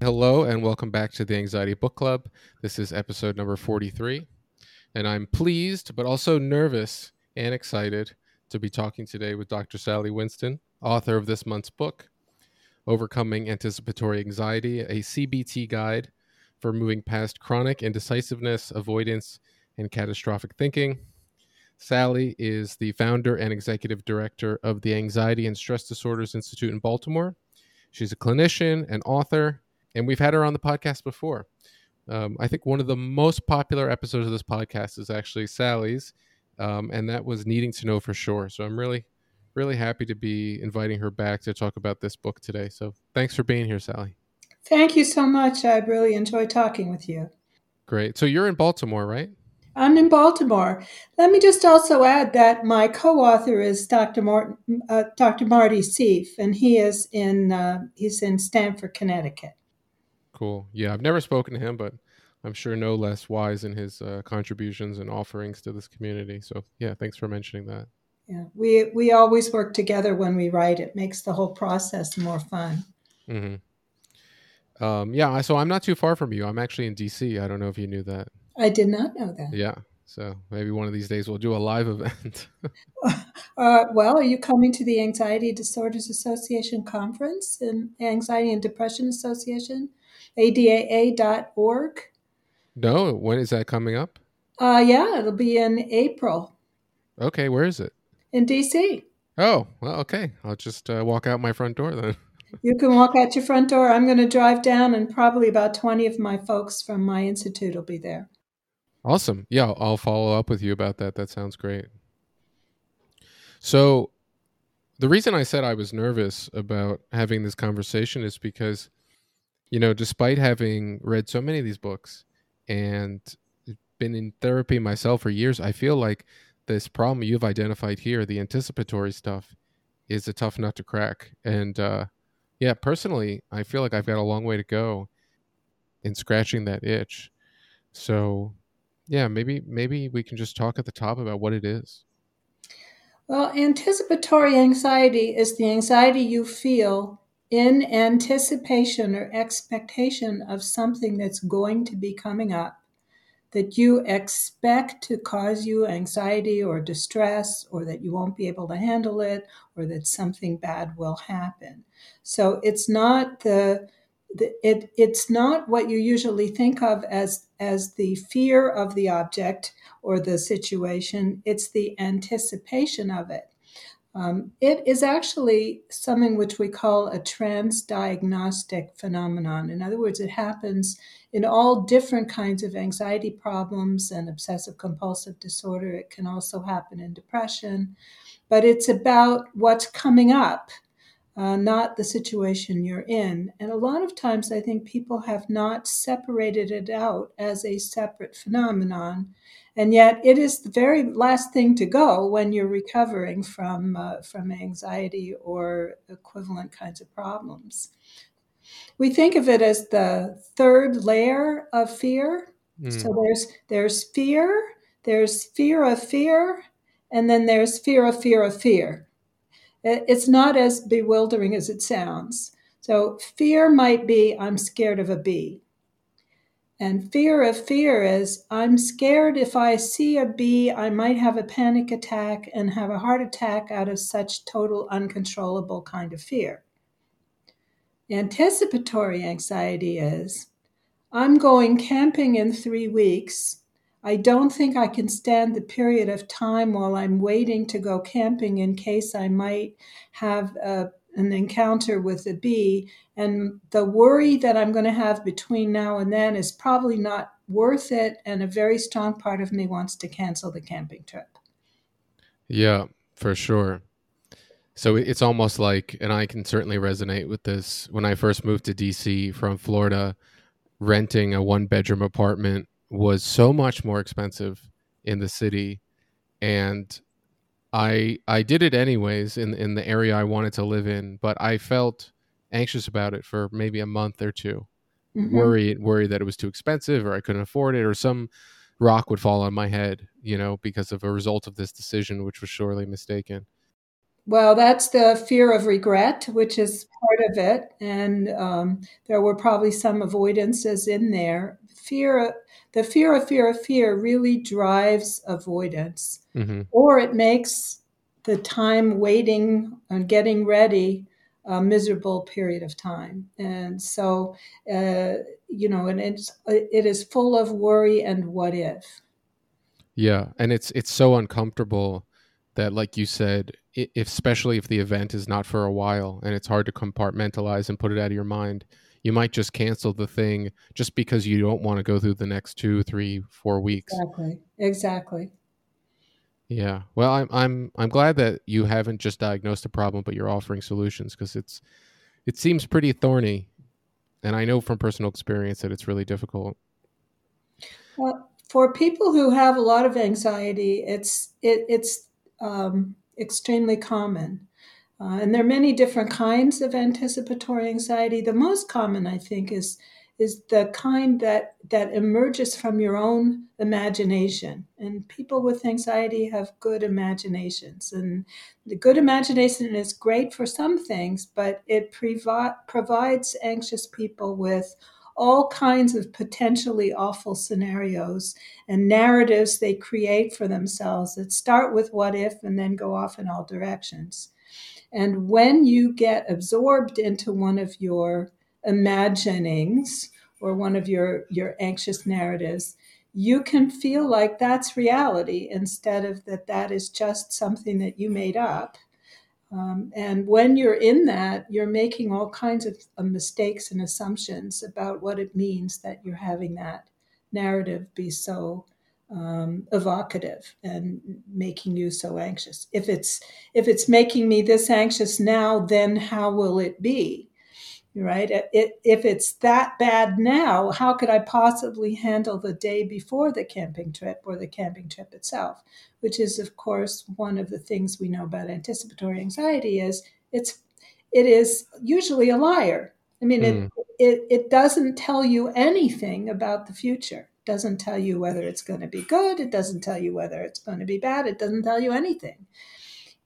Hello and welcome back to the Anxiety Book Club. This is episode number 43, and I'm pleased but also nervous and excited to be talking today with Dr. Sally Winston, author of this month's book, Overcoming Anticipatory Anxiety, a CBT guide for moving past chronic indecisiveness, avoidance, and catastrophic thinking. Sally is the founder and executive director of the Anxiety and Stress Disorders Institute in Baltimore. She's a clinician and author, and we've had her on the podcast before. I think one of the most popular episodes of this podcast is actually Sally's, and that was Needing to Know for Sure. So I'm really happy to be inviting her back to talk about this book today. So thanks for being here, Sally. Thank you so much. I really enjoyed talking with you. Great. So you're in Baltimore, right? I'm in Baltimore. Let me just also add that my co-author is Dr. Marty Seif, and he is he's in Stamford, Connecticut. Cool. Yeah, I've never spoken to him, but I'm sure no less wise in his contributions and offerings to this community. So yeah, thanks for mentioning that. Yeah, we always work together when we write. It makes the whole process more fun. Mm-hmm. Yeah, so I'm not too far from you. I'm actually in D.C. I don't know if you knew that. I did not know that. Yeah, so maybe one of these days we'll do a live event. Well, are you coming to the Anxiety Disorders Association Conference and Anxiety and Depression Association? ADAA.org. No, when is that coming up? Yeah, it'll be in April. Okay, where is it? In D.C. Oh, well, okay. I'll just walk out my front door then. You can walk out your front door. I'm going to drive down, and probably about 20 of my folks from my institute will be there. Awesome. Yeah, I'll follow up with you about that. That sounds great. So the reason I said I was nervous about having this conversation is because, you know, despite having read so many of these books and been in therapy myself for years, I feel like this problem you've identified here, the anticipatory stuff, is a tough nut to crack. And yeah, personally, I feel like I've got a long way to go in scratching that itch. So yeah, maybe we can just talk at the top about what it is. Well, anticipatory anxiety is the anxiety you feel in anticipation or expectation of something that's going to be coming up that you expect to cause you anxiety or distress, or that you won't be able to handle it, or that something bad will happen. So it's not it's not what you usually think of as the fear of the object or the situation. It's the anticipation of it. It is actually something which we call a transdiagnostic phenomenon. In other words, it happens in all different kinds of anxiety problems and obsessive-compulsive disorder. It can also happen in depression, but it's about what's coming up, not the situation you're in. And a lot of times, I think people have not separated it out as a separate phenomenon. And yet it is the very last thing to go when you're recovering from anxiety or equivalent kinds of problems. We think of it as the third layer of fear. Mm. So there's fear of fear, and then there's fear of fear of fear. It's not as bewildering as it sounds. So fear might be, I'm scared of a bee. And fear of fear is, I'm scared if I see a bee, I might have a panic attack and have a heart attack out of such total uncontrollable kind of fear. Anticipatory anxiety is, I'm going camping in 3 weeks. I don't think I can stand the period of time while I'm waiting to go camping in case I might have an encounter with a bee, and the worry that I'm going to have between now and then is probably not worth it, and a very strong part of me wants to cancel the camping trip. Yeah, for sure. So it's almost like, and I can certainly resonate with this, when I first moved to DC from Florida, renting a one-bedroom apartment was so much more expensive in the city, and I did it anyways in the area I wanted to live in, but I felt anxious about it for maybe a month or two. Mm-hmm. Worried that it was too expensive, or I couldn't afford it, or some rock would fall on my head, you know, because of a result of this decision, which was surely mistaken. Well, that's the fear of regret, which is part of it. And there were probably some avoidances in there. The fear of fear really drives avoidance, or it makes the time waiting and getting ready a miserable period of time. And so, and it is full of worry and what if. Yeah. And it's so uncomfortable that, like you said, especially if the event is not for a while and it's hard to compartmentalize and put it out of your mind, you might just cancel the thing just because you don't want to go through the next 2, 3, 4 weeks. Exactly. Yeah. Well, I'm glad that you haven't just diagnosed a problem, but you're offering solutions, because it seems pretty thorny. And I know from personal experience that it's really difficult. Well, for people who have a lot of anxiety, it's extremely common. And there are many different kinds of anticipatory anxiety. The most common, I think, is the kind that emerges from your own imagination. And people with anxiety have good imaginations. And the good imagination is great for some things, but it provides anxious people with all kinds of potentially awful scenarios and narratives they create for themselves that start with what if and then go off in all directions. And when you get absorbed into one of your imaginings or one of your anxious narratives, you can feel like that's reality instead of that is just something that you made up. And when you're in that, you're making all kinds of mistakes and assumptions about what it means that you're having that narrative be so evocative and making you so anxious. If it's making me this anxious now, then how will it be? Right? If it's that bad now, how could I possibly handle the day before the camping trip or the camping trip itself? Which is, of course, one of the things we know about anticipatory anxiety is it is usually a liar. I mean, it doesn't tell you anything about the future. It doesn't tell you whether it's going to be good. It doesn't tell you whether it's going to be bad. It doesn't tell you anything.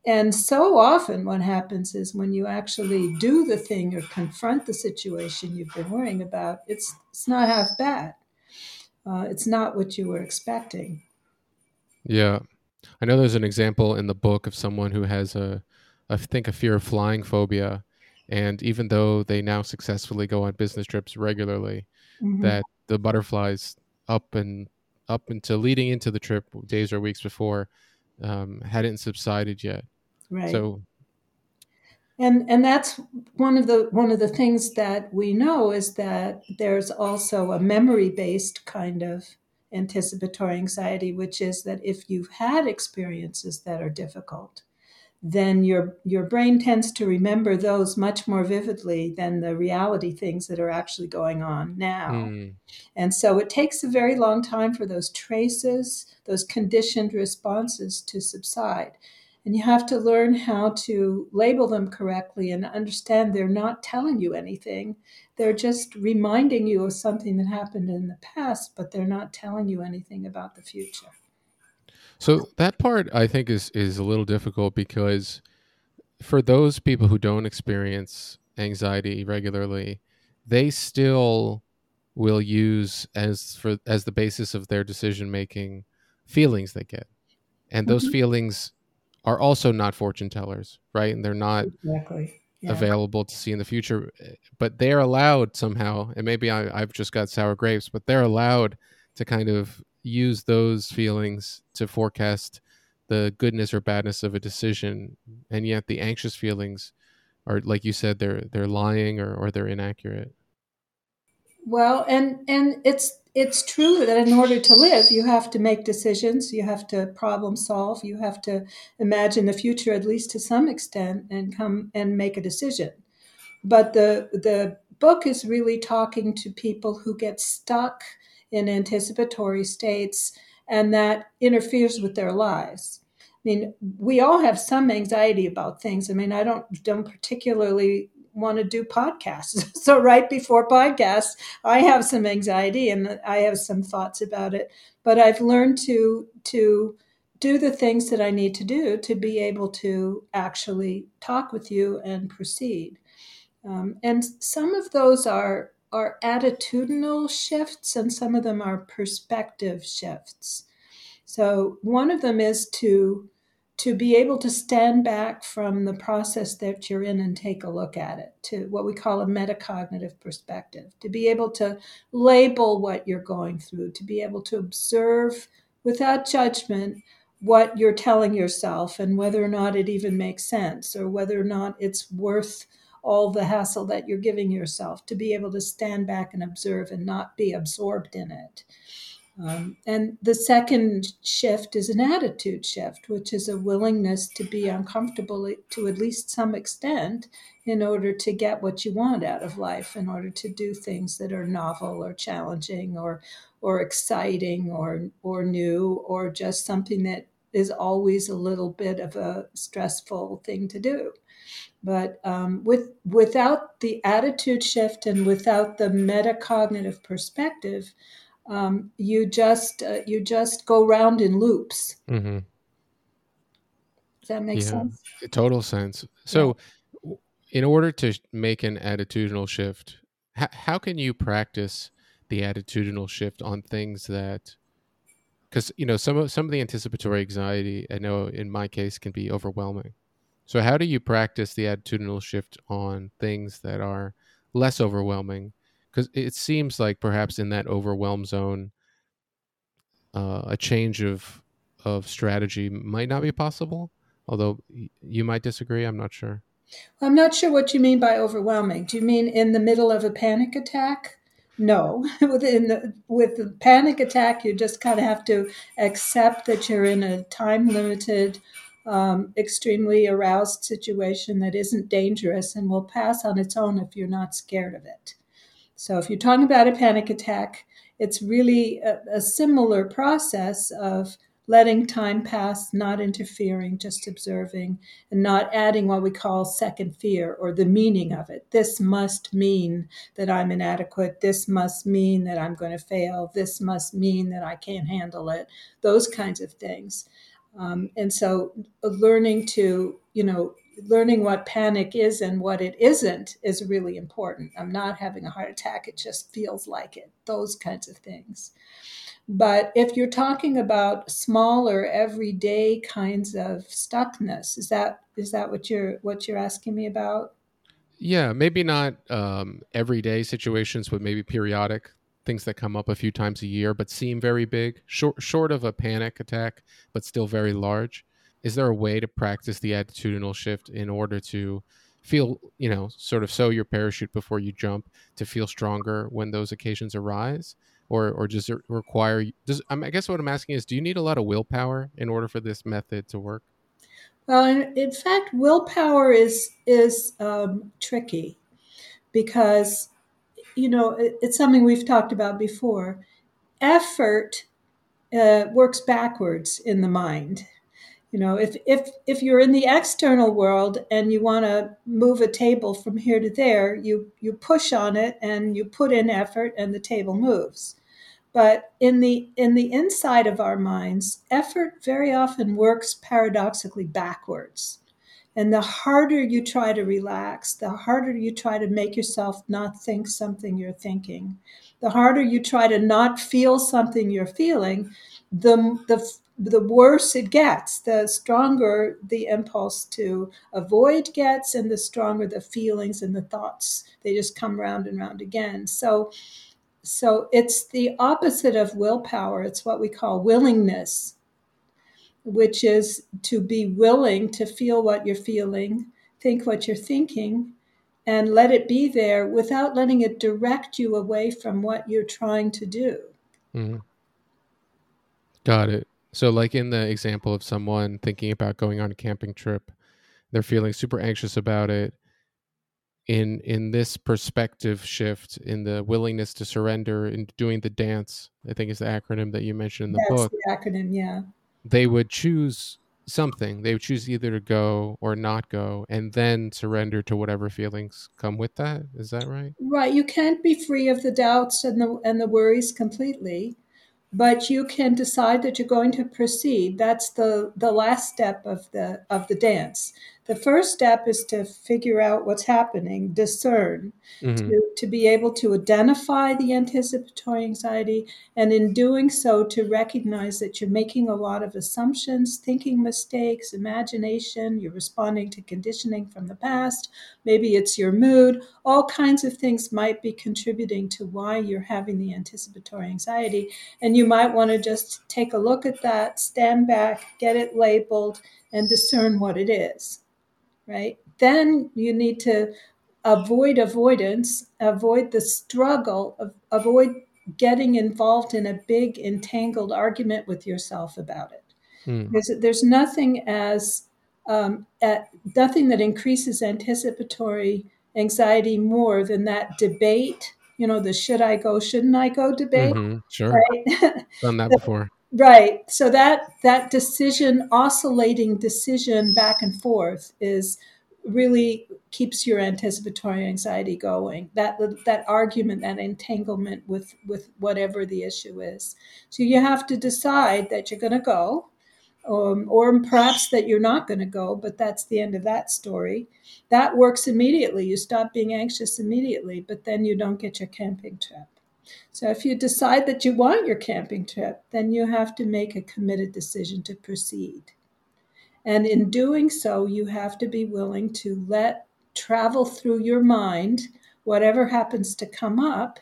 And so often what happens is when you actually do the thing or confront the situation you've been worrying about, it's not half bad. It's not what you were expecting. Yeah. I know there's an example in the book of someone who has a fear of flying phobia. And even though they now successfully go on business trips regularly, that the butterflies up until leading into the trip, days or weeks before, hadn't subsided yet. Right. So, and that's one of the things that we know is that there's also a memory-based kind of anticipatory anxiety, which is that if you've had experiences that are difficult, then your brain tends to remember those much more vividly than the reality things that are actually going on now. And so it takes a very long time for those traces, those conditioned responses to subside. And you have to learn how to label them correctly and understand they're not telling you anything. They're just reminding you of something that happened in the past, but they're not telling you anything about the future. So that part, I think, is a little difficult, because for those people who don't experience anxiety regularly, they still will use as the basis of their decision-making feelings they get. And those feelings are also not fortune tellers, right? And they're not available to see in the future, but they're allowed somehow, and maybe I've just got sour grapes, but they're allowed to kind of use those feelings to forecast the goodness or badness of a decision. And yet the anxious feelings are, like you said, they're lying or they're inaccurate. Well, and it's true that in order to live, you have to make decisions, you have to problem solve, you have to imagine the future, at least to some extent, and come and make a decision. But the book is really talking to people who get stuck in anticipatory states, and that interferes with their lives. I mean, we all have some anxiety about things. I mean, I don't particularly want to do podcasts. So right before podcasts, I have some anxiety and I have some thoughts about it. But I've learned to do the things that I need to do to be able to actually talk with you and proceed. And some of those are attitudinal shifts, and some of them are perspective shifts. So one of them is to be able to stand back from the process that you're in and take a look at it, to what we call a metacognitive perspective, to be able to label what you're going through, to be able to observe without judgment what you're telling yourself and whether or not it even makes sense or whether or not it's worth all the hassle that you're giving yourself, to be able to stand back and observe and not be absorbed in it. And the second shift is an attitude shift, which is a willingness to be uncomfortable to at least some extent in order to get what you want out of life, in order to do things that are novel or challenging or exciting or new or just something that is always a little bit of a stressful thing to do. But without the attitude shift and without the metacognitive perspective, you just go round in loops. Mm-hmm. Does that make sense? Total sense. So, in order to make an attitudinal shift, how can you practice the attitudinal shift on things that? Because some of the anticipatory anxiety, I know in my case, can be overwhelming. So how do you practice the attitudinal shift on things that are less overwhelming? Because it seems like perhaps in that overwhelm zone, a change of strategy might not be possible, although you might disagree. I'm not sure. Well, I'm not sure what you mean by overwhelming. Do you mean in the middle of a panic attack? No. With the panic attack, you just kind of have to accept that you're in a time-limited, extremely aroused situation that isn't dangerous and will pass on its own if you're not scared of it. So if you're talking about a panic attack, it's really a similar process of letting time pass, not interfering, just observing, and not adding what we call second fear or the meaning of it. This must mean that I'm inadequate. This must mean that I'm going to fail. This must mean that I can't handle it. Those kinds of things. And so learning to, learning what panic is and what it isn't is really important. I'm not having a heart attack. It just feels like it, those kinds of things. But if you're talking about smaller, everyday kinds of stuckness, is that what you're asking me about? Yeah, maybe not everyday situations, but maybe periodic things that come up a few times a year, but seem very big, short of a panic attack, but still very large. Is there a way to practice the attitudinal shift in order to feel, sort of sow your parachute before you jump, to feel stronger when those occasions arise? Or does it require, I guess what I'm asking is, do you need a lot of willpower in order for this method to work? Well, in fact, willpower is tricky because, it's something we've talked about before. Effort works backwards in the mind. If you're in the external world and you want to move a table from here to there, you push on it and you put in effort and the table moves. But in the inside of our minds, effort very often works paradoxically backwards. And the harder you try to relax, the harder you try to make yourself not think something you're thinking, the harder you try to not feel something you're feeling, the worse it gets, the stronger the impulse to avoid gets, and the stronger the feelings and the thoughts. They just come round and round again. So it's the opposite of willpower. It's what we call willingness, which is to be willing to feel what you're feeling, think what you're thinking, and let it be there without letting it direct you away from what you're trying to do. Mm-hmm. Got it. So like in the example of someone thinking about going on a camping trip, they're feeling super anxious about it. In this perspective shift, in the willingness to surrender and doing the dance, I think is the acronym that you mentioned in the book. That's the acronym, yeah. They would choose something. They would choose either to go or not go, and then surrender to whatever feelings come with that. Is that right? Right. You can't be free of the doubts and the worries completely. but you can decide that you're going to proceed. That's the last step of the dance. The first step is to figure out what's happening, discern, to be able to identify the anticipatory anxiety, and in doing so, to recognize that you're making a lot of assumptions, thinking mistakes, imagination, you're responding to conditioning from the past, maybe it's your mood, all kinds of things might be contributing to why you're having the anticipatory anxiety. And you might want to just take a look at that, stand back, get it labeled, and discern what it is. Right? Then you need to avoid avoidance, avoid the struggle, avoid getting involved in a big entangled argument with yourself about it. There's nothing as nothing that increases anticipatory anxiety more than that debate. You know, the should I go, shouldn't I go debate. Mm-hmm. Sure, right? Done that before. Right. So that decision, oscillating decision back and forth, is really keeps your anticipatory anxiety going. That argument, that entanglement with whatever the issue is. So you have to decide that you're going to go, or perhaps that you're not going to go, but that's the end of that story. That works immediately. You stop being anxious immediately, but then you don't get your camping trip. So if you decide that you want your camping trip, then you have to make a committed decision to proceed. And in doing so, you have to be willing to let travel through your mind, whatever happens to come up,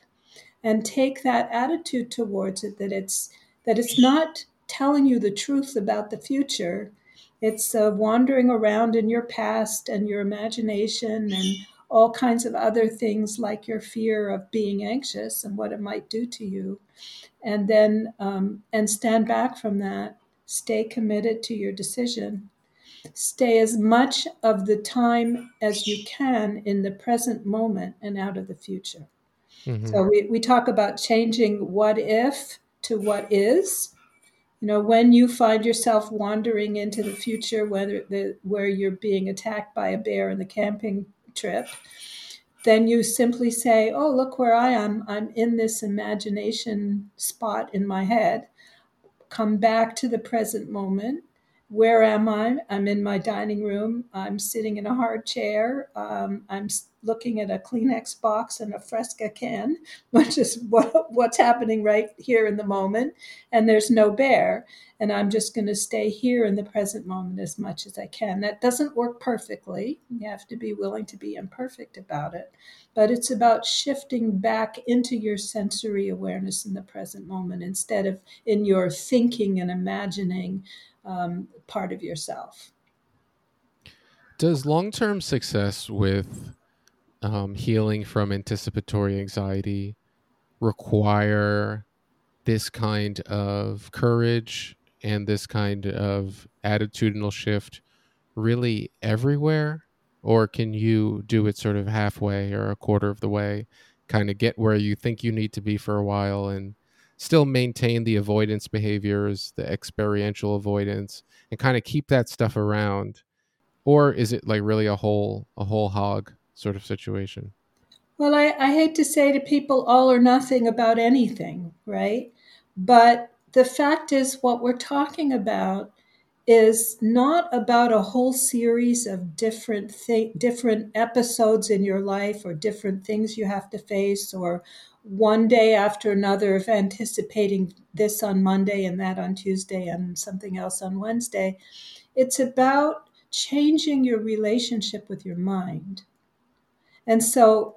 and take that attitude towards it, that it's not telling you the truth about the future. It's wandering around in your past and your imagination and all kinds of other things like your fear of being anxious and what it might do to you. And then and stand back from that, stay committed to your decision, stay as much of the time as you can in the present moment and out of the future. Mm-hmm. So we talk about changing what if to what is. You know, when you find yourself wandering into the future, where you're being attacked by a bear in the camping trip, then you simply say, oh, look where I am. I'm in this imagination spot in my head. Come back to the present moment. Where am I? I'm in my dining room. I'm sitting in a hard chair. I'm looking at a Kleenex box and a Fresca can, which is what's happening right here in the moment. And there's no bear. And I'm just going to stay here in the present moment as much as I can. That doesn't work perfectly. You have to be willing to be imperfect about it. But it's about shifting back into your sensory awareness in the present moment instead of in your thinking and imagining part of yourself. Does long-term success with healing from anticipatory anxiety require this kind of courage and this kind of attitudinal shift really everywhere? Or can you do it sort of halfway or a quarter of the way, kind of get where you think you need to be for a while and still maintain the avoidance behaviors, the experiential avoidance, and kind of keep that stuff around? Or is it like really a whole hog sort of situation? Well, I hate to say to people all or nothing about anything, right? But the fact is what we're talking about is not about a whole series of different episodes in your life or different things you have to face or one day after another of anticipating this on Monday and that on Tuesday and something else on Wednesday. It's about changing your relationship with your mind. And so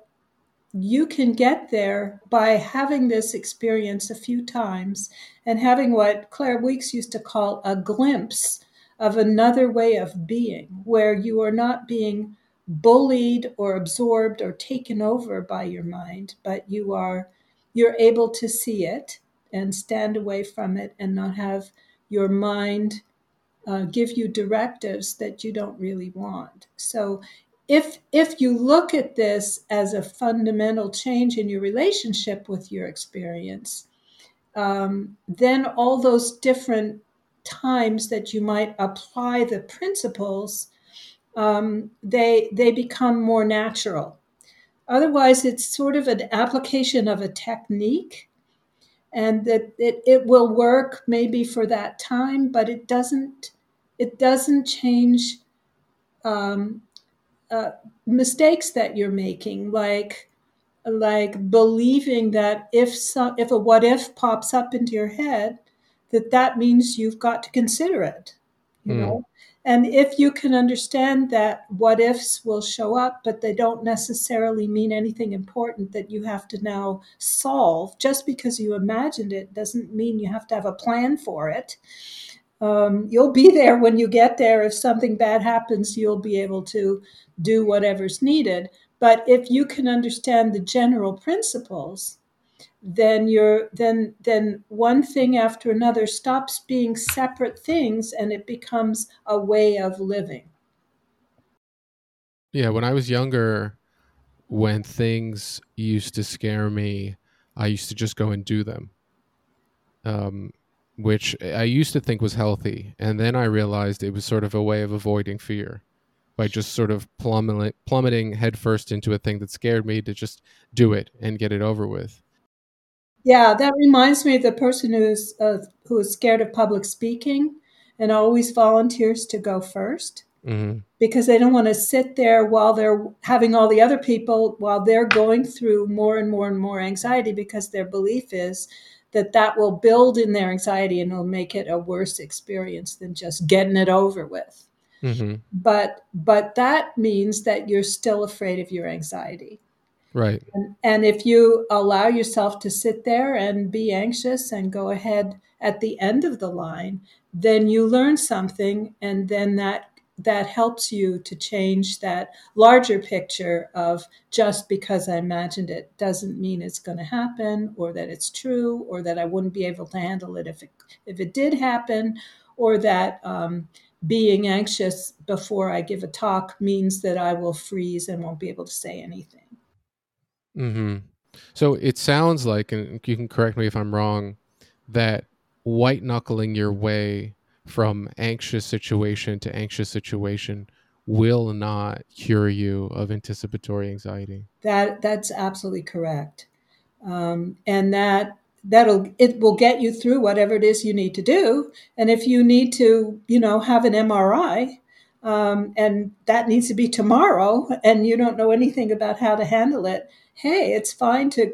you can get there by having this experience a few times and having what Claire Weeks used to call a glimpse of another way of being, where you are not being bullied or absorbed or taken over by your mind, but you're able to see it and stand away from it and not have your mind give you directives that you don't really want. So if you look at this as a fundamental change in your relationship with your experience, then all those different times that you might apply the principles, they become more natural. Otherwise, it's sort of an application of a technique. and that it will work maybe for that time, but it doesn't change mistakes that you're making, like believing that if a what if pops up into your head, that means you've got to consider it, you know. And if you can understand that what ifs will show up, but they don't necessarily mean anything important that you have to now solve, just because you imagined it doesn't mean you have to have a plan for it. You'll be there when you get there. If something bad happens, you'll be able to do whatever's needed. But if you can understand the general principles, then one thing after another stops being separate things and it becomes a way of living. Yeah, when I was younger, when things used to scare me, I used to just go and do them, which I used to think was healthy. And then I realized it was sort of a way of avoiding fear by just sort of plummeting headfirst into a thing that scared me, to just do it and get it over with. Yeah, that reminds me of the person who is scared of public speaking and always volunteers to go first, because they don't want to sit there while they're having all the other people, while they're going through more and more and more anxiety, because their belief is that will build in their anxiety and will make it a worse experience than just getting it over with. Mm-hmm. But that means that you're still afraid of your anxiety. Right. And if you allow yourself to sit there and be anxious and go ahead at the end of the line, then you learn something, and then that helps you to change that larger picture of just because I imagined it doesn't mean it's going to happen, or that it's true, or that I wouldn't be able to handle it if it did happen, or that being anxious before I give a talk means that I will freeze and won't be able to say anything. Mm-hmm. So it sounds like, and you can correct me if I'm wrong, that white knuckling your way from anxious situation to anxious situation will not cure you of anticipatory anxiety. That's absolutely correct, and it will get you through whatever it is you need to do. And if you need to, have an MRI. And that needs to be tomorrow, and you don't know anything about how to handle it, hey, it's fine to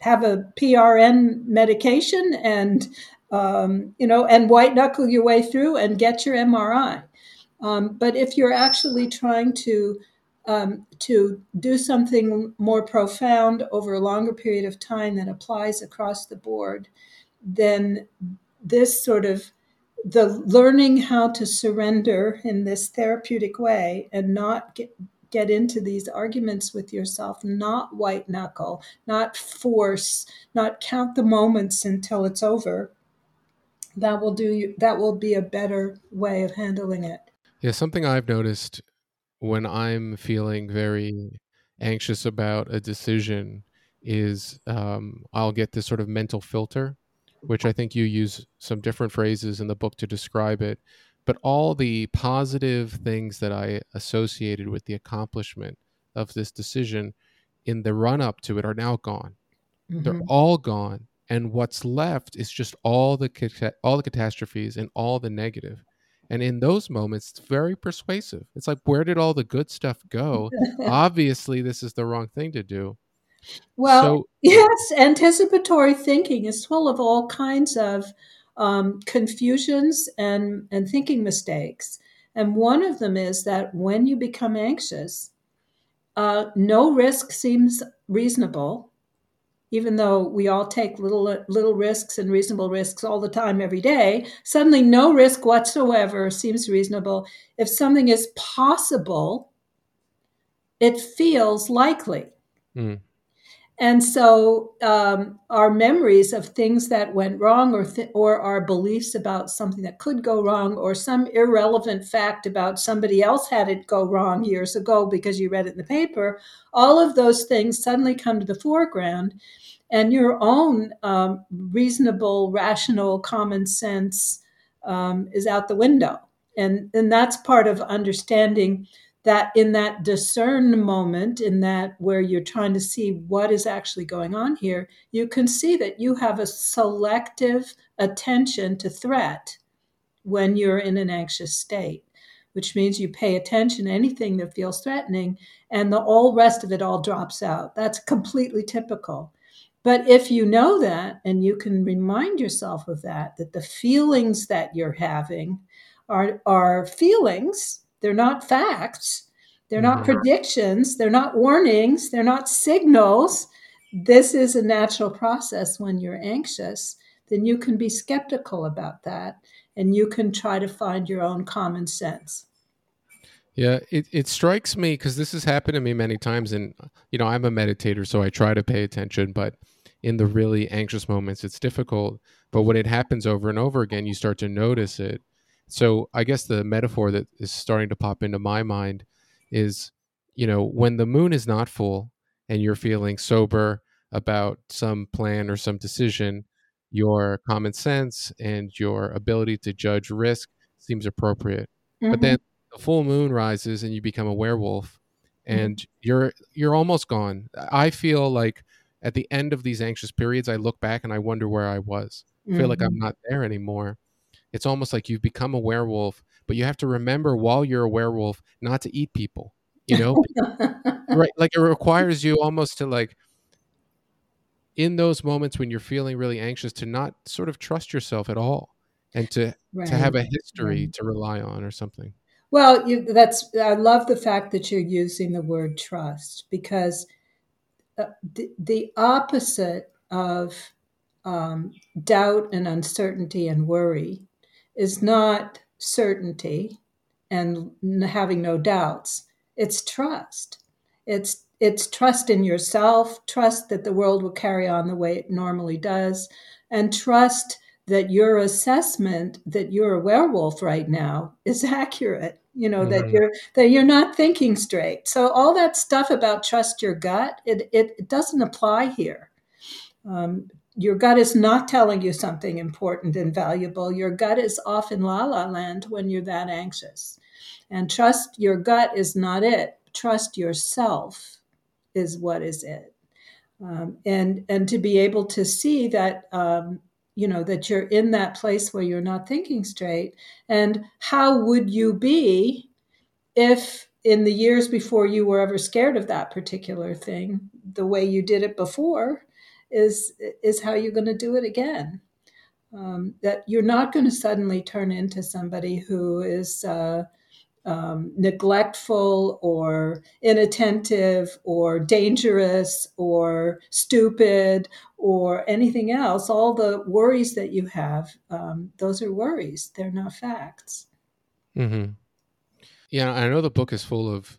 have a PRN medication and, and white knuckle your way through and get your MRI. But if you're actually trying to do something more profound over a longer period of time that applies across the board, then this sort of the learning how to surrender in this therapeutic way and not get into these arguments with yourself, not white knuckle, not force, not count the moments until it's over, that will be a better way of handling it. Yeah, something I've noticed when I'm feeling very anxious about a decision is I'll get this sort of mental filter, which I think you use some different phrases in the book to describe it, but all the positive things that I associated with the accomplishment of this decision in the run-up to it are now gone. Mm-hmm. They're all gone, and what's left is just all the catastrophes and all the negative. And in those moments, it's very persuasive. It's like, where did all the good stuff go? Obviously, this is the wrong thing to do. Well, yes, anticipatory thinking is full of all kinds of confusions and thinking mistakes. And one of them is that when you become anxious, no risk seems reasonable, even though we all take little risks and reasonable risks all the time, every day. Suddenly, no risk whatsoever seems reasonable. If something is possible, it feels likely. Mm. And so our memories of things that went wrong or our beliefs about something that could go wrong, or some irrelevant fact about somebody else had it go wrong years ago because you read it in the paper, all of those things suddenly come to the foreground, and your own reasonable, rational, common sense is out the window. And that's part of understanding that in that discern moment, in that where you're trying to see what is actually going on here, you can see that you have a selective attention to threat when you're in an anxious state, which means you pay attention to anything that feels threatening and the whole rest of it all drops out. That's completely typical. But if you know that and you can remind yourself of that, that the feelings that you're having are feelings, they're not facts, they're not predictions, they're not warnings, they're not signals. This is a natural process when you're anxious. Then you can be skeptical about that and you can try to find your own common sense. Yeah, it strikes me because this has happened to me many times, and you know, I'm a meditator, so I try to pay attention, but in the really anxious moments, it's difficult. But when it happens over and over again, you start to notice it. So I guess the metaphor that is starting to pop into my mind is, you know, when the moon is not full and you're feeling sober about some plan or some decision, your common sense and your ability to judge risk seems appropriate. Mm-hmm. But then the full moon rises and you become a werewolf and you're almost gone. I feel like at the end of these anxious periods, I look back and I wonder where I was. I feel like I'm not there anymore. It's almost like you've become a werewolf, but you have to remember while you're a werewolf not to eat people, you know? Right? Like it requires you almost to like, in those moments when you're feeling really anxious, to not sort of trust yourself at all and to have a history to rely on or something. Well, I love the fact that you're using the word trust, because the opposite of doubt and uncertainty and worry is not certainty and having no doubts. It's trust. It's trust in yourself, trust that the world will carry on the way it normally does, and trust that your assessment that you're a werewolf right now is accurate, you know, that you're not thinking straight. So all that stuff about trust your gut, it doesn't apply here. Your gut is not telling you something important and valuable. Your gut is off in la la land when you're that anxious. And trust your gut is not it. Trust yourself is what is it. And to be able to see that, you know, that you're in that place where you're not thinking straight. And how would you be if in the years before you were ever scared of that particular thing, the way you did it before is how you're going to do it again. That you're not going to suddenly turn into somebody who is neglectful or inattentive or dangerous or stupid or anything else. All the worries that you have, those are worries. They're not facts. Mm-hmm. Yeah, I know the book is full of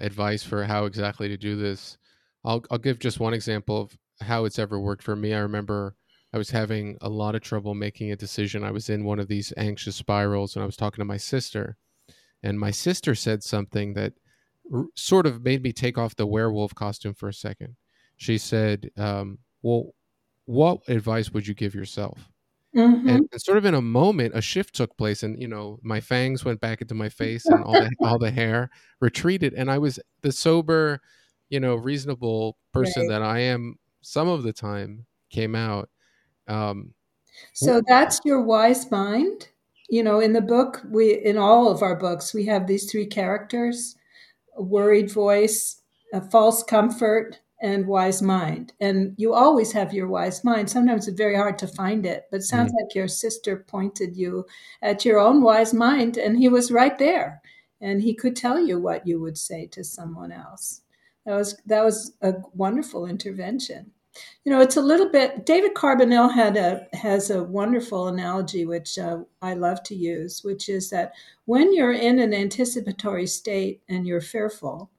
advice for how exactly to do this. I'll give just one example of how it's ever worked for me. I remember I was having a lot of trouble making a decision. I was in one of these anxious spirals and I was talking to my sister. And my sister said something that sort of made me take off the werewolf costume for a second. She said, well, what advice would you give yourself? Mm-hmm. And sort of in a moment, a shift took place and, you know, my fangs went back into my face and all the hair retreated. And I was the sober, you know, reasonable person that I am some of the time came out. So that's your wise mind? You know, in the book, in all of our books, we have these three characters: a worried voice, a false comfort, and wise mind. And you always have your wise mind. Sometimes it's very hard to find it, but it sounds like your sister pointed you at your own wise mind, and he was right there. And he could tell you what you would say to someone else. That was a wonderful intervention. You know, it's a little bit, David Carbonell has a wonderful analogy, which I love to use, which is that when you're in an anticipatory state and you're fearful,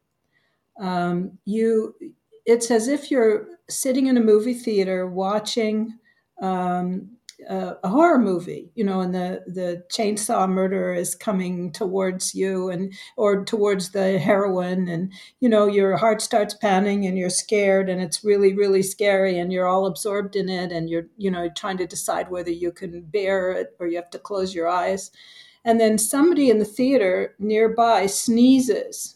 it's as if you're sitting in a movie theater watching a horror movie, you know, and the chainsaw murderer is coming towards you or towards the heroine, and, you know, your heart starts pounding and you're scared and it's really, really scary and you're all absorbed in it and you're, you know, trying to decide whether you can bear it or you have to close your eyes. And then somebody in the theater nearby sneezes.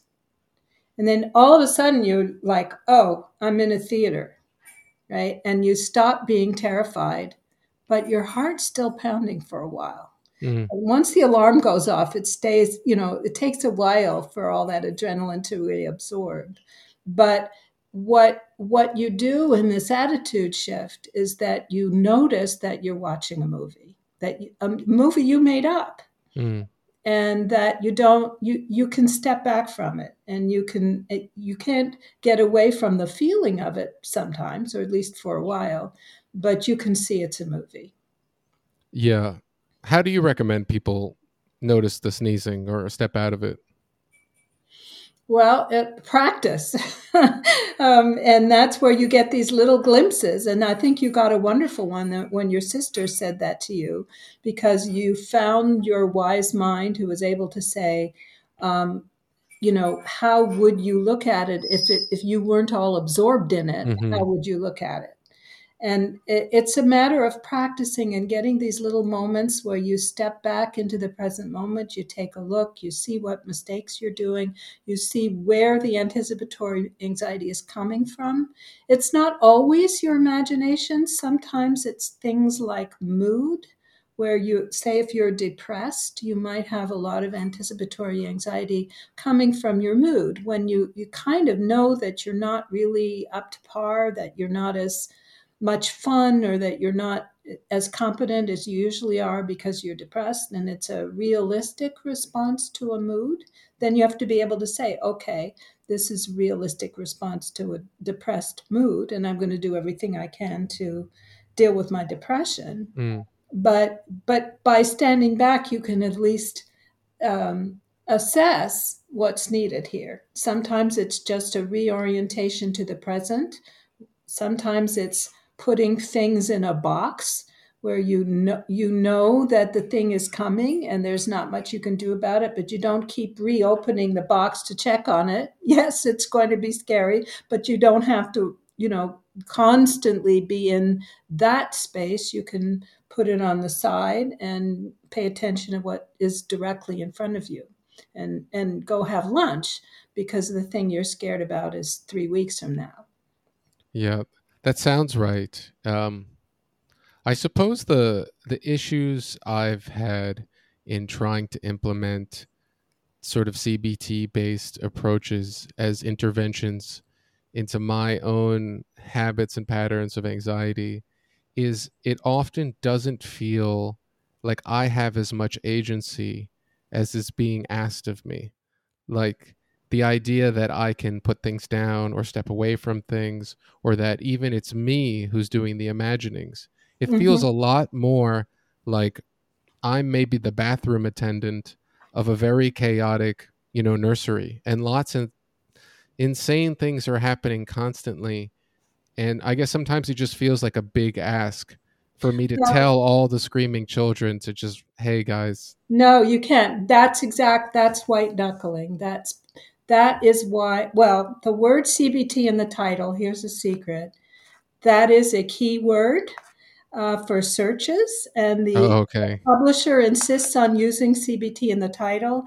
And then all of a sudden you're like, oh, I'm in a theater, right? And you stop being terrified, but your heart's still pounding for a while. Mm. And once the alarm goes off, it stays, you know, it takes a while for all that adrenaline to really absorb. But what you do in this attitude shift is that you notice that you're watching a movie, that a movie you made up. Mm. And that you don't, you can step back from it, and you can't get away from the feeling of it sometimes, or at least for a while, but you can see it's a movie. Yeah. How do you recommend people notice the sneezing or step out of it? Well, practice. And that's where you get these little glimpses. And I think you got a wonderful one when your sister said that to you, because you found your wise mind who was able to say, you know, how would you look at it if you weren't all absorbed in it? Mm-hmm. How would you look at it? And it's a matter of practicing and getting these little moments where you step back into the present moment, you take a look, you see what mistakes you're doing, you see where the anticipatory anxiety is coming from. It's not always your imagination. Sometimes it's things like mood, where you say if you're depressed, you might have a lot of anticipatory anxiety coming from your mood, when you kind of know that you're not really up to par, that you're not as much fun, or that you're not as competent as you usually are because you're depressed, and it's a realistic response to a mood, then you have to be able to say, okay, this is a realistic response to a depressed mood, and I'm going to do everything I can to deal with my depression. Mm. But by standing back, you can at least assess what's needed here. Sometimes it's just a reorientation to the present. Sometimes it's putting things in a box where you know that the thing is coming and there's not much you can do about it, but you don't keep reopening the box to check on it. Yes, it's going to be scary, but you don't have to, you know, constantly be in that space. You can put it on the side and pay attention to what is directly in front of you, and go have lunch, because the thing you're scared about is 3 weeks from now. Yeah, that sounds right. I suppose the issues I've had in trying to implement sort of CBT-based approaches as interventions into my own habits and patterns of anxiety is it often doesn't feel like I have as much agency as is being asked of me. Like, the idea that I can put things down or step away from things, or that even it's me who's doing the imaginings. It mm-hmm. feels a lot more like I'm maybe the bathroom attendant of a very chaotic, you know, nursery, and lots of insane things are happening constantly. And I guess sometimes it just feels like a big ask for me to tell all the screaming children to just, hey guys. No, you can't. That's white knuckling. That is why, well, the word CBT in the title, here's a secret, that is a key word for searches, and the publisher insists on using CBT in the title.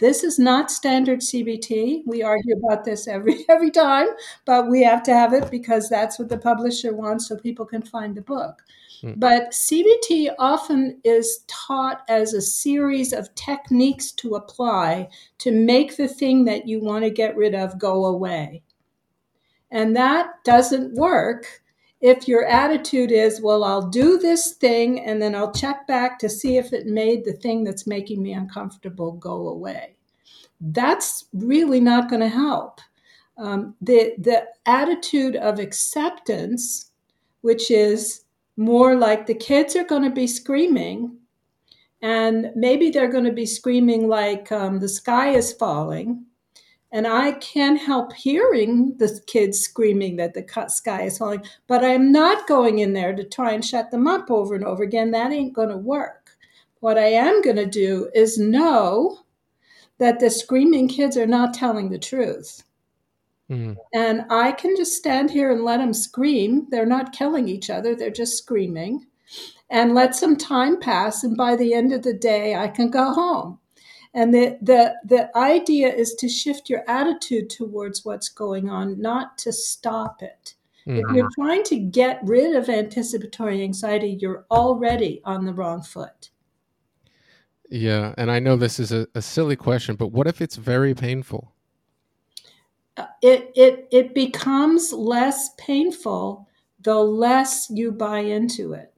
This is not standard CBT. We argue about this every time, but we have to have it because that's what the publisher wants so people can find the book. But CBT often is taught as a series of techniques to apply to make the thing that you want to get rid of go away. And that doesn't work if your attitude is, well, I'll do this thing and then I'll check back to see if it made the thing that's making me uncomfortable go away. That's really not going to help. The attitude of acceptance, which is more like the kids are going to be screaming, and maybe they're going to be screaming like the sky is falling, and I can't help hearing the kids screaming that the sky is falling, but I'm not going in there to try and shut them up over and over again. That ain't going to work. What I am going to do is know that the screaming kids are not telling the truth. And I can just stand here and let them scream. They're not killing each other. They're just screaming. and let some time pass. And by the end of the day, I can go home. And the idea is to shift your attitude towards what's going on, not to stop it. Mm-hmm. If you're trying to get rid of anticipatory anxiety, you're already on the wrong foot. Yeah, and I know this is a silly question, but what if it's very painful? It becomes less painful the less you buy into it.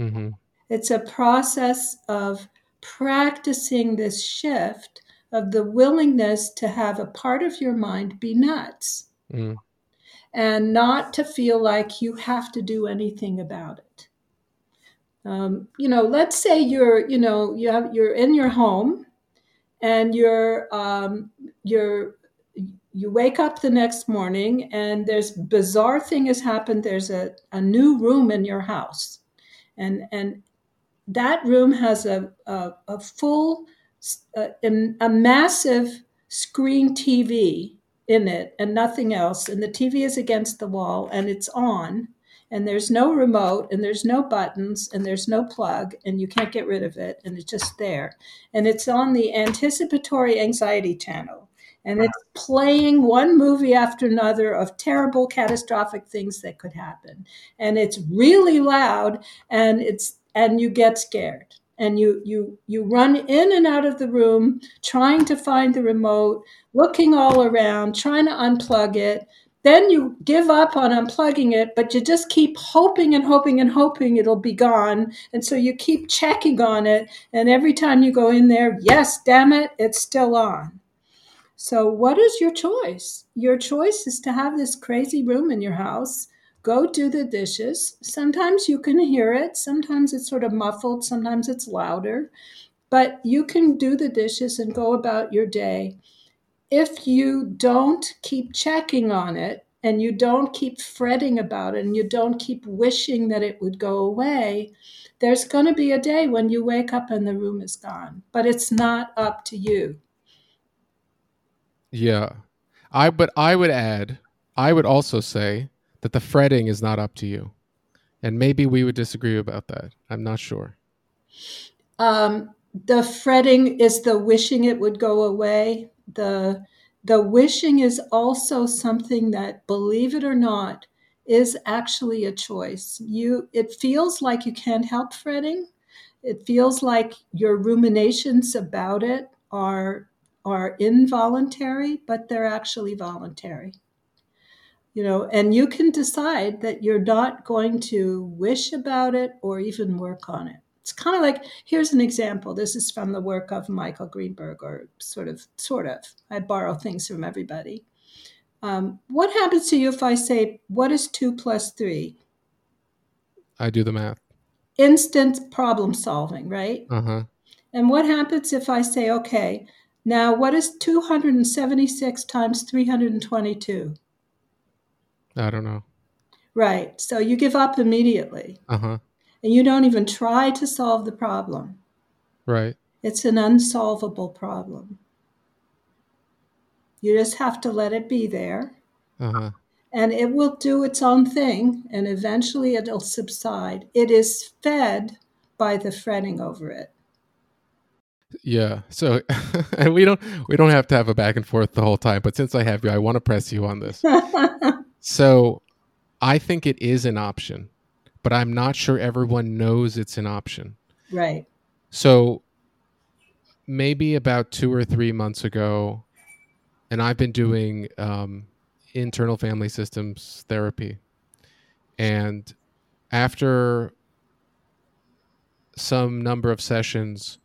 Mm-hmm. It's a process of practicing this shift of the willingness to have a part of your mind be nuts and not to feel like you have to do anything about it. Let's say you're in your home and you wake up the next morning and there's bizarre thing has happened. There's a new room in your house and that room has a massive screen TV in it and nothing else. And the TV is against the wall and it's on and there's no remote and there's no buttons and there's no plug and you can't get rid of it. And it's just there. And it's on the anticipatory anxiety channel. And it's playing one movie after another of terrible, catastrophic things that could happen. And it's really loud and you get scared and you run in and out of the room, trying to find the remote, looking all around, trying to unplug it. Then you give up on unplugging it, but you just keep hoping and hoping and hoping it'll be gone. And so you keep checking on it. And every time you go in there, yes, damn it, it's still on. So what is your choice? Your choice is to have this crazy room in your house. Go do the dishes. Sometimes you can hear it. Sometimes it's sort of muffled. Sometimes it's louder. But you can do the dishes and go about your day. If you don't keep checking on it and you don't keep fretting about it and you don't keep wishing that it would go away, there's going to be a day when you wake up and the room is gone. But it's not up to you. Yeah. I would also say that the fretting is not up to you. And maybe we would disagree about that. I'm not sure. The fretting is the wishing it would go away. The wishing is also something that, believe it or not, is actually a choice. It feels like you can't help fretting. It feels like your ruminations about it are involuntary, but they're actually voluntary. And you can decide that you're not going to wish about it or even work on it. It's kind of like, here's an example. This is from the work of Michael Greenberg, or sort of. I borrow things from everybody. What happens to you if I say, what is 2 + 3? I do the math. Instant problem solving, right? Uh-huh. And what happens if I say, okay, now what is 276 times 322? I don't know. Right. So you give up immediately. Uh-huh. And you don't even try to solve the problem. Right. It's an unsolvable problem. You just have to let it be there. Uh-huh. And it will do its own thing, and eventually it'll subside. It is fed by the fretting over it. Yeah. So and we don't have to have a back and forth the whole time, but since I have you, I want to press you on this. So I think it is an option, but I'm not sure everyone knows it's an option. Right. So maybe about 2 or 3 months ago, and I've been doing internal family systems therapy. And after some number of sessions,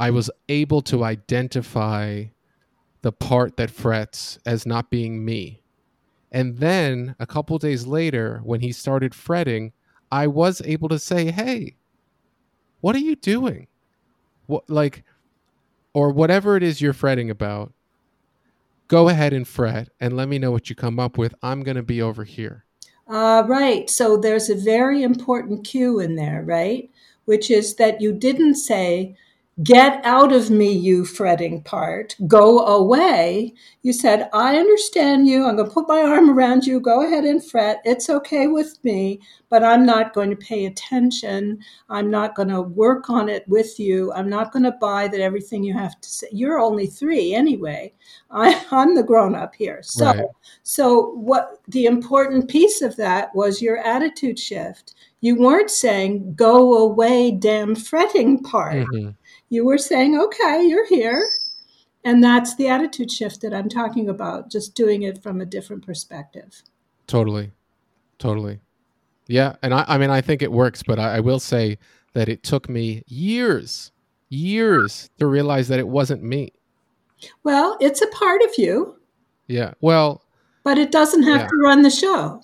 I was able to identify the part that frets as not being me. And then a couple of days later, when he started fretting, I was able to say, hey, what are you doing? Or whatever it is you're fretting about, go ahead and fret and let me know what you come up with. I'm going to be over here. Right. So there's a very important cue in there, right? Which is that you didn't say, get out of me, you fretting part, go away. You said, I understand you. I'm going to put my arm around you. Go ahead and fret. It's okay with me, but I'm not going to pay attention. I'm not going to work on it with you. I'm not going to buy that everything you have to say. You're only three anyway. I'm the grown-up here. So, right. So what the important piece of that was your attitude shift. You weren't saying, go away, damn fretting part. Mm-hmm. You were saying, okay, you're here. And that's the attitude shift that I'm talking about, just doing it from a different perspective. Totally. Yeah. And I mean, I think it works, but I will say that it took me years to realize that it wasn't me. Well, it's a part of you. Yeah. Well, but it doesn't have to run the show.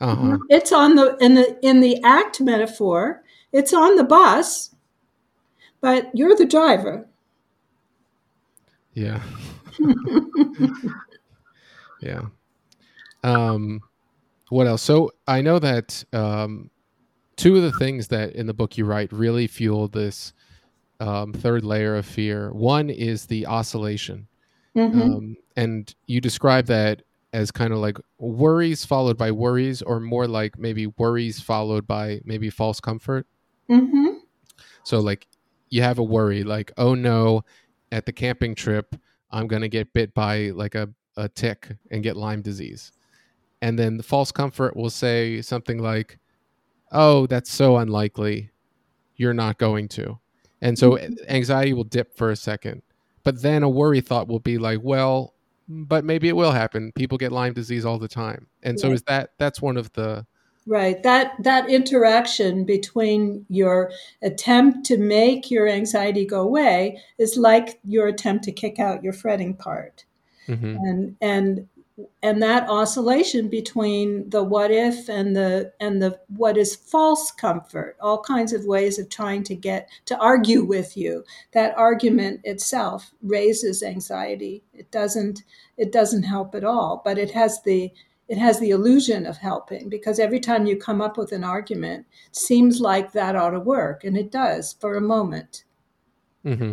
Uh-huh. It's on in the act metaphor, it's on the bus, but you're the driver. Yeah. Yeah. What else? So I know that two of the things that in the book you write really fuel this third layer of fear. One is the oscillation. Mm-hmm. And you describe that as kind of like worries followed by worries, or more like maybe worries followed by maybe false comfort. Mm-hmm. So like you have a worry like, oh no, at the camping trip, I'm going to get bit by like a tick and get Lyme disease. And then the false comfort will say something like, oh, that's so unlikely. You're not going to. And so anxiety will dip for a second, but then a worry thought will be like, well, but maybe it will happen. People get Lyme disease all the time. And so is that's one of the... Right. That interaction between your attempt to make your anxiety go away is like your attempt to kick out your fretting part. Mm-hmm. And that oscillation between the what if and the what is false comfort, all kinds of ways of trying to get to argue with you. That argument itself raises anxiety. It doesn't help at all, but it has the illusion of helping, because every time you come up with an argument, it seems like that ought to work, and it does for a moment. Mm-hmm.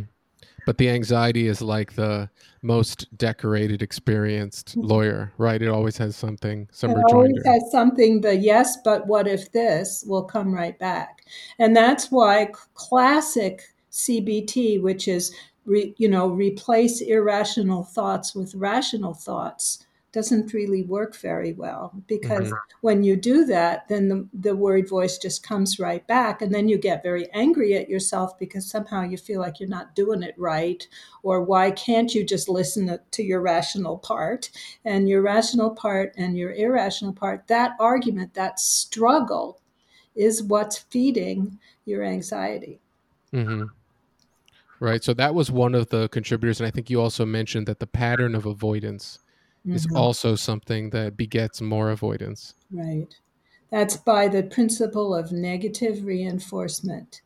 But the anxiety is like the most decorated, experienced lawyer, right? It always has something, some rejoinder. It always has something, the yes, but what if this will come right back. And that's why classic CBT, which is, replace irrational thoughts with rational thoughts, doesn't really work very well, because when you do that, then the worried voice just comes right back, and then you get very angry at yourself because somehow you feel like you're not doing it right, or why can't you just listen to your rational part? And your rational part and your irrational part, that argument, that struggle is what's feeding your anxiety. Mm-hmm. Right. So that was one of the contributors, and I think you also mentioned that the pattern of avoidance is also something that begets more avoidance. Right. That's by the principle of negative reinforcement.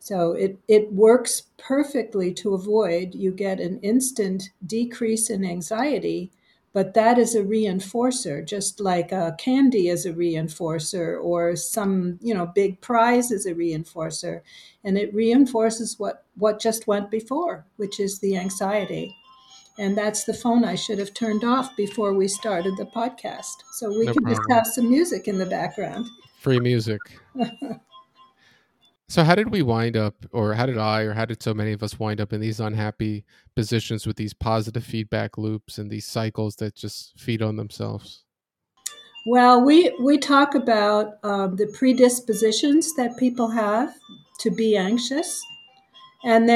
So it works perfectly to avoid. You get an instant decrease in anxiety, but that is a reinforcer, just like a candy is a reinforcer, or some, big prize is a reinforcer. And it reinforces what just went before, which is the anxiety. And that's the phone I should have turned off before we started the podcast. So we can just have some music in the background. Free music. So how did we wind up, or how did I, or how did so many of us wind up in these unhappy positions with these positive feedback loops and these cycles that just feed on themselves? Well, we talk about the predispositions that people have to be anxious. And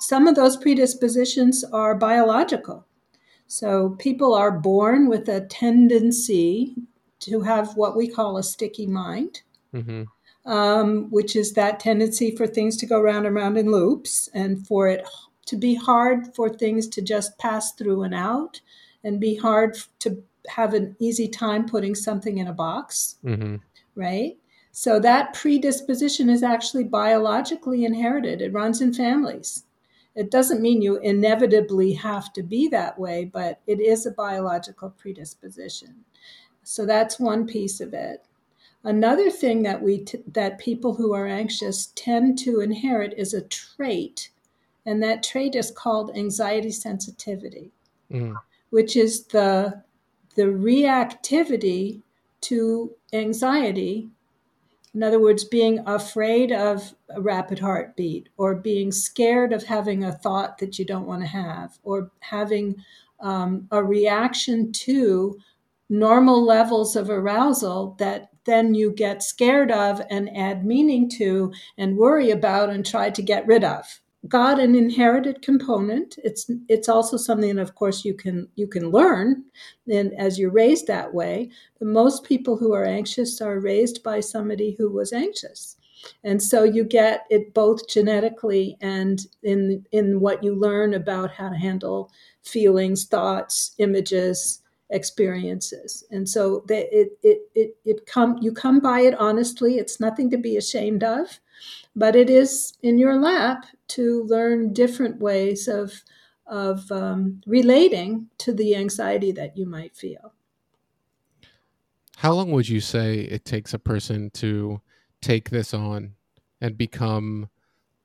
some of those predispositions are biological. So people are born with a tendency to have what we call a sticky mind, which is that tendency for things to go round and round in loops, and for it to be hard for things to just pass through and out, and be hard to have an easy time putting something in a box, right? So that predisposition is actually biologically inherited. It runs in families. It doesn't mean you inevitably have to be that way, but it is a biological predisposition. So that's one piece of it. Another thing that that people who are anxious tend to inherit is a trait, And that trait is called anxiety sensitivity, which is the reactivity to anxiety. In other words, being afraid of a rapid heartbeat, or being scared of having a thought that you don't want to have, or having a reaction to normal levels of arousal that then you get scared of and add meaning to and worry about and try to get rid of. Got an inherited component. It's also something that, of course, you can learn, and as you're raised that way. But most people who are anxious are raised by somebody who was anxious. And so you get it both genetically and in what you learn about how to handle feelings, thoughts, images, experiences. And so you come by it honestly. It's nothing to be ashamed of, but it is in your lap to learn different ways of relating to the anxiety that you might feel. How long would you say it takes a person to take this on and become,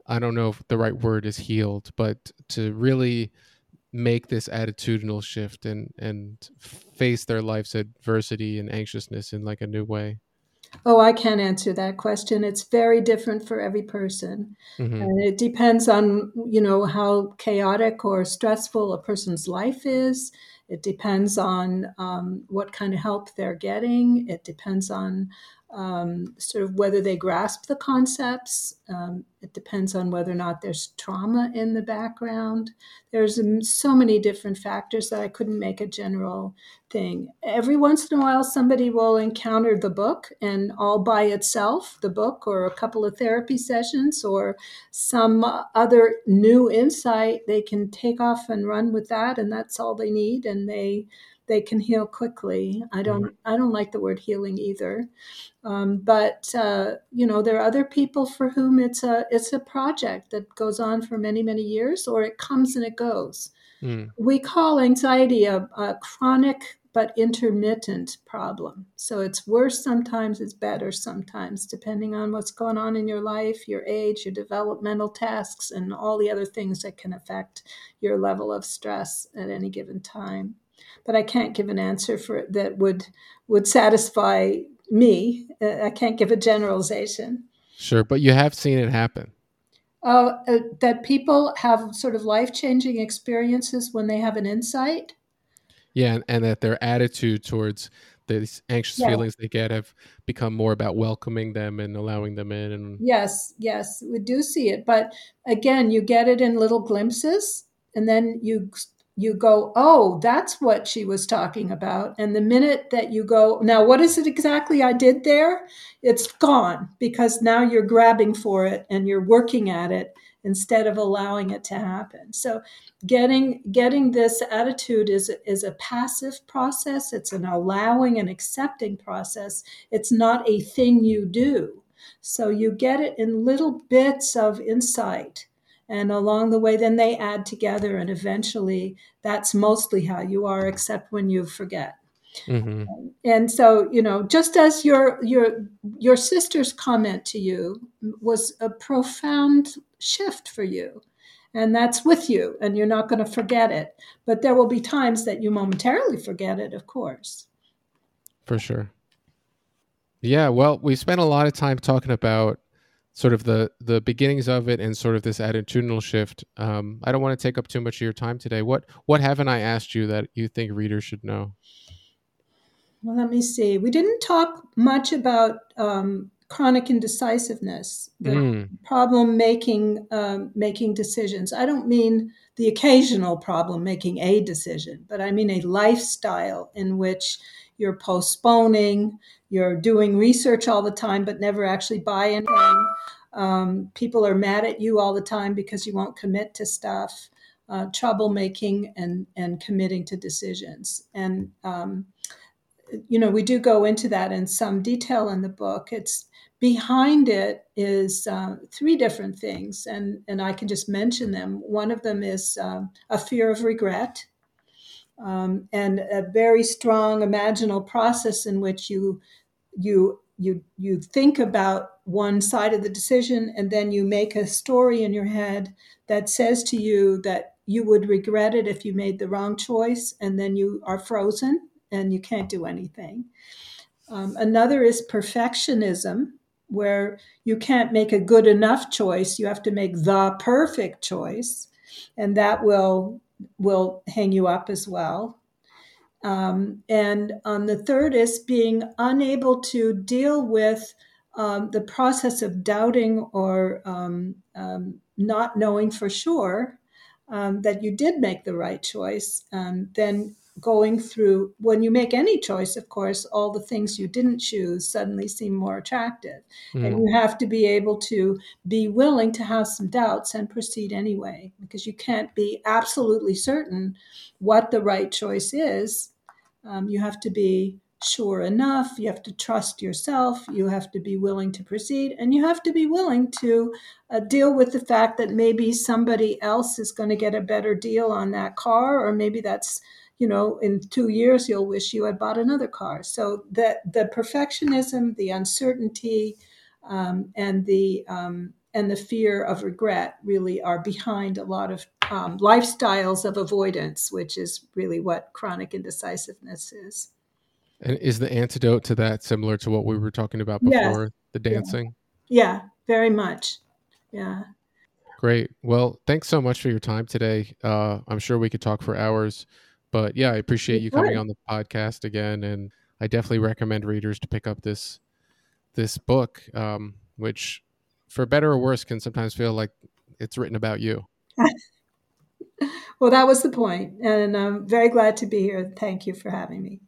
I don't know if the right word is healed, but to really make this attitudinal shift and face their life's adversity and anxiousness in like a new way? Oh, I can't answer that question. It's very different for every person. Mm-hmm. And it depends on, how chaotic or stressful a person's life is. It depends on what kind of help they're getting. It depends on sort of whether they grasp the concepts. It depends on whether or not there's trauma in the background. There's so many different factors that I couldn't make a general thing. Every once in a while, somebody will encounter the book, and all by itself, the book or a couple of therapy sessions or some other new insight, they can take off and run with that. And that's all they need. And they can heal quickly. I don't like the word healing either. But there are other people for whom it's a project that goes on for many, many years, or it comes and it goes. Mm. We call anxiety a chronic but intermittent problem. So it's worse sometimes, it's better sometimes, depending on what's going on in your life, your age, your developmental tasks, and all the other things that can affect your level of stress at any given time. But I can't give an answer for it that would satisfy me. I can't give a generalization. Sure, but you have seen it happen. That people have sort of life-changing experiences when they have an insight. Yeah, and that their attitude towards these anxious feelings they get have become more about welcoming them and allowing them in. And yes, we do see it. But again, you get it in little glimpses, and then you go, oh, that's what she was talking about. And the minute that you go, now, what is it exactly I did there? It's gone, because now you're grabbing for it and you're working at it instead of allowing it to happen. So getting this attitude is a passive process. It's an allowing and accepting process. It's not a thing you do. So you get it in little bits of insight. And along the way, then they add together. And eventually, that's mostly how you are, except when you forget. Mm-hmm. And so, just as your sister's comment to you was a profound shift for you. And that's with you. And you're not going to forget it. But there will be times that you momentarily forget it, of course. For sure. Yeah, well, we spent a lot of time talking about sort of the beginnings of it and sort of this attitudinal shift. I don't want to take up too much of your time today. What haven't I asked you that you think readers should know? Well, let me see. We didn't talk much about chronic indecisiveness, the problem making decisions. I don't mean the occasional problem making a decision, but I mean a lifestyle in which you're postponing, you're doing research all the time, but never actually buy anything. People are mad at you all the time because you won't commit to stuff, troublemaking and committing to decisions. And, we do go into that in some detail in the book. It's behind it is three different things, and I can just mention them. One of them is a fear of regret. And a very strong imaginal process in which you you think about one side of the decision, and then you make a story in your head that says to you that you would regret it if you made the wrong choice, and then you are frozen and you can't do anything. Another is perfectionism, where you can't make a good enough choice. You have to make the perfect choice, and that will hang you up as well. And on the third is being unable to deal with the process of doubting or not knowing for sure that you did make the right choice. Then going through, when you make any choice, of course, all the things you didn't choose suddenly seem more attractive. Mm. And you have to be able to be willing to have some doubts and proceed anyway, because you can't be absolutely certain what the right choice is. You have to be sure enough. You have to trust yourself. You have to be willing to proceed. And you have to be willing to deal with the fact that maybe somebody else is going to get a better deal on that car, or maybe that's, you know, in 2 years, you'll wish you had bought another car. So the perfectionism, the uncertainty, and the fear of regret really are behind a lot of lifestyles of avoidance, which is really what chronic indecisiveness is. And is the antidote to that similar to what we were talking about before, the dancing? Yeah, very much. Yeah. Great. Well, thanks so much for your time today. I'm sure we could talk for hours. But yeah, I appreciate you coming on the podcast again, and I definitely recommend readers to pick up this book, which, for better or worse, can sometimes feel like it's written about you. Well, that was the point, and I'm very glad to be here. Thank you for having me.